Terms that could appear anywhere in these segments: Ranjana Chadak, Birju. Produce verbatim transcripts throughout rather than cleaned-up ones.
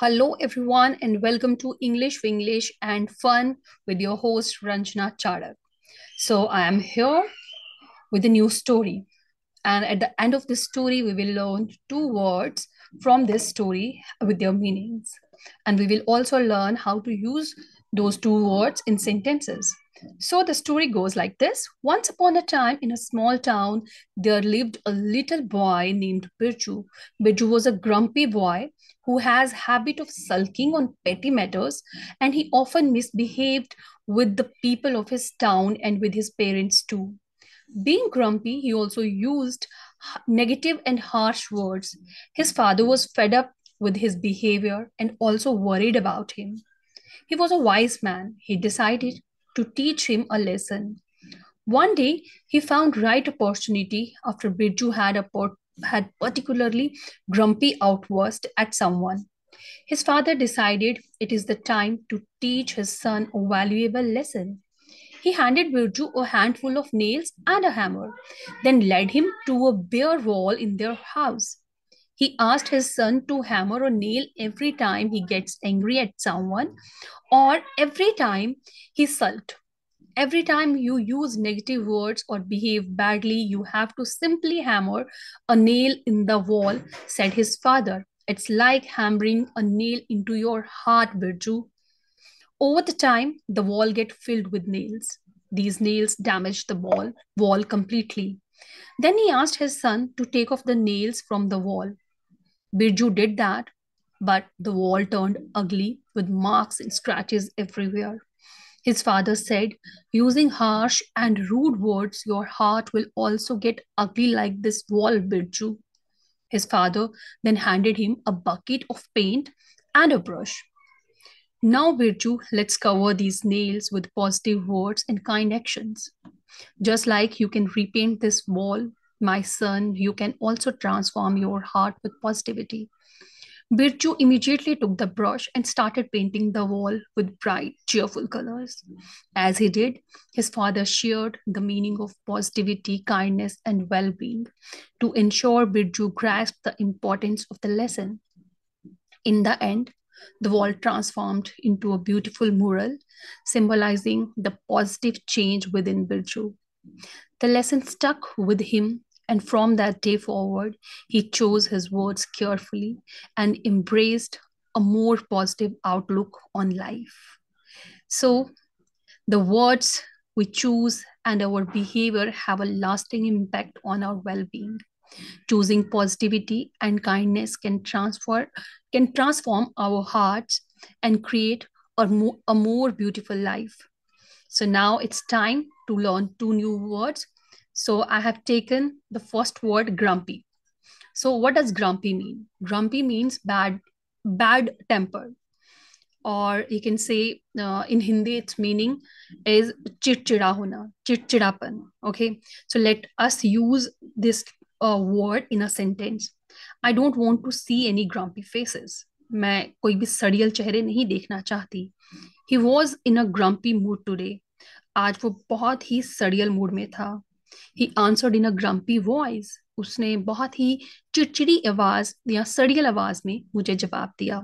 Hello everyone and welcome to English, Winglish and Fun with your host Ranjana Chadak. So I am here with a new story, and at the end of this story we will learn two words from this story with their meanings, and we will also learn how to use those two words in sentences. So the story goes like this. Once upon a time in a small town, there lived a little boy named Birju. Birju was a grumpy boy who has a habit of sulking on petty matters, and he often misbehaved with the people of his town and with his parents too. Being grumpy, he also used negative and harsh words. His father was fed up with his behavior and also worried about him. He was a wise man. He decided to teach him a lesson. One day, he found right opportunity after Birju had a had particularly grumpy outburst at someone. His father decided it is the time to teach his son a valuable lesson. He handed Birju a handful of nails and a hammer, then led him to a bare wall in their house. He asked his son to hammer a nail every time he gets angry at someone, or every time he sulked. Every time you use negative words or behave badly, you have to simply hammer a nail in the wall, said his father. It's like hammering a nail into your heart, Birju. Over the time, the wall gets filled with nails. These nails damage the wall, wall completely. Then he asked his son to take off the nails from the wall. Birju did that, but the wall turned ugly with marks and scratches everywhere. His father said, using harsh and rude words, your heart will also get ugly like this wall, Birju. His father then handed him a bucket of paint and a brush. Now, Birju, let's cover these nails with positive words and kind actions. Just like you can repaint this wall, my son, you can also transform your heart with positivity. Birju immediately took the brush and started painting the wall with bright, cheerful colors. As he did, his father shared the meaning of positivity, kindness, and well-being to ensure Birju grasped the importance of the lesson. In the end, the wall transformed into a beautiful mural, symbolizing the positive change within Birju. The lesson stuck with him, and from that day forward, he chose his words carefully and embraced a more positive outlook on life. So, the words we choose and our behavior have a lasting impact on our well-being. Choosing positivity and kindness can transfer, can transform our hearts and create a more, a more beautiful life. So now it's time to learn two new words. So I have taken the first word, grumpy. So what does grumpy mean? Grumpy means bad, bad temper. Or you can say uh, in Hindi, its meaning is chitchida hona, chitchidapan. Okay, so let us use this a word in a sentence. I don't want to see any grumpy faces. मैं कोई भी सड़ियल चेहरे नहीं देखना चाहती. He was in a grumpy mood today. आज वो बहुत ही सड़ियल मूड में था. He answered in a grumpy voice. उसने बहुत ही चिड़चिड़ी आवाज या सड़ियल आवाज में मुझे जवाब दिया.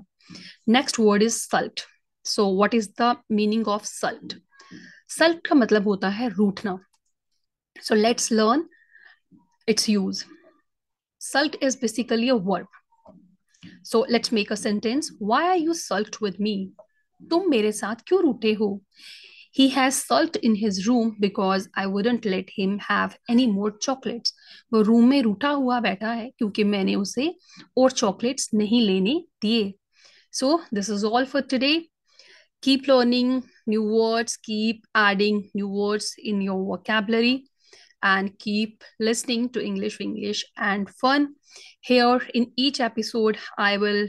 Next word is sulked. So what is the meaning of sulked? Sulked का मतलब होता है रूठना. So let's learn its use. Sulked is basically a verb. So let's make a sentence. Why are you sulked with me? Tum mere saath kyun roote ho? He has sulked in his room because I wouldn't let him have any more chocolates. वो room में रूठा हुआ बैठा है क्योंकि मैंने उसे और chocolates नहीं लेने दिए. So this is all for today. Keep learning new words. Keep adding new words in your vocabulary. And keep listening to English, Winglish and Fun. Here in each episode, I will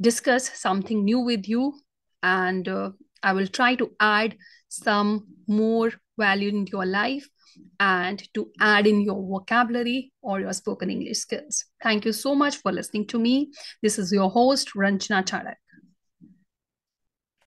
discuss something new with you, and uh, I will try to add some more value into your life and to add in your vocabulary or your spoken English skills. Thank you so much for listening to me. This is your host, Ranjana Chadak.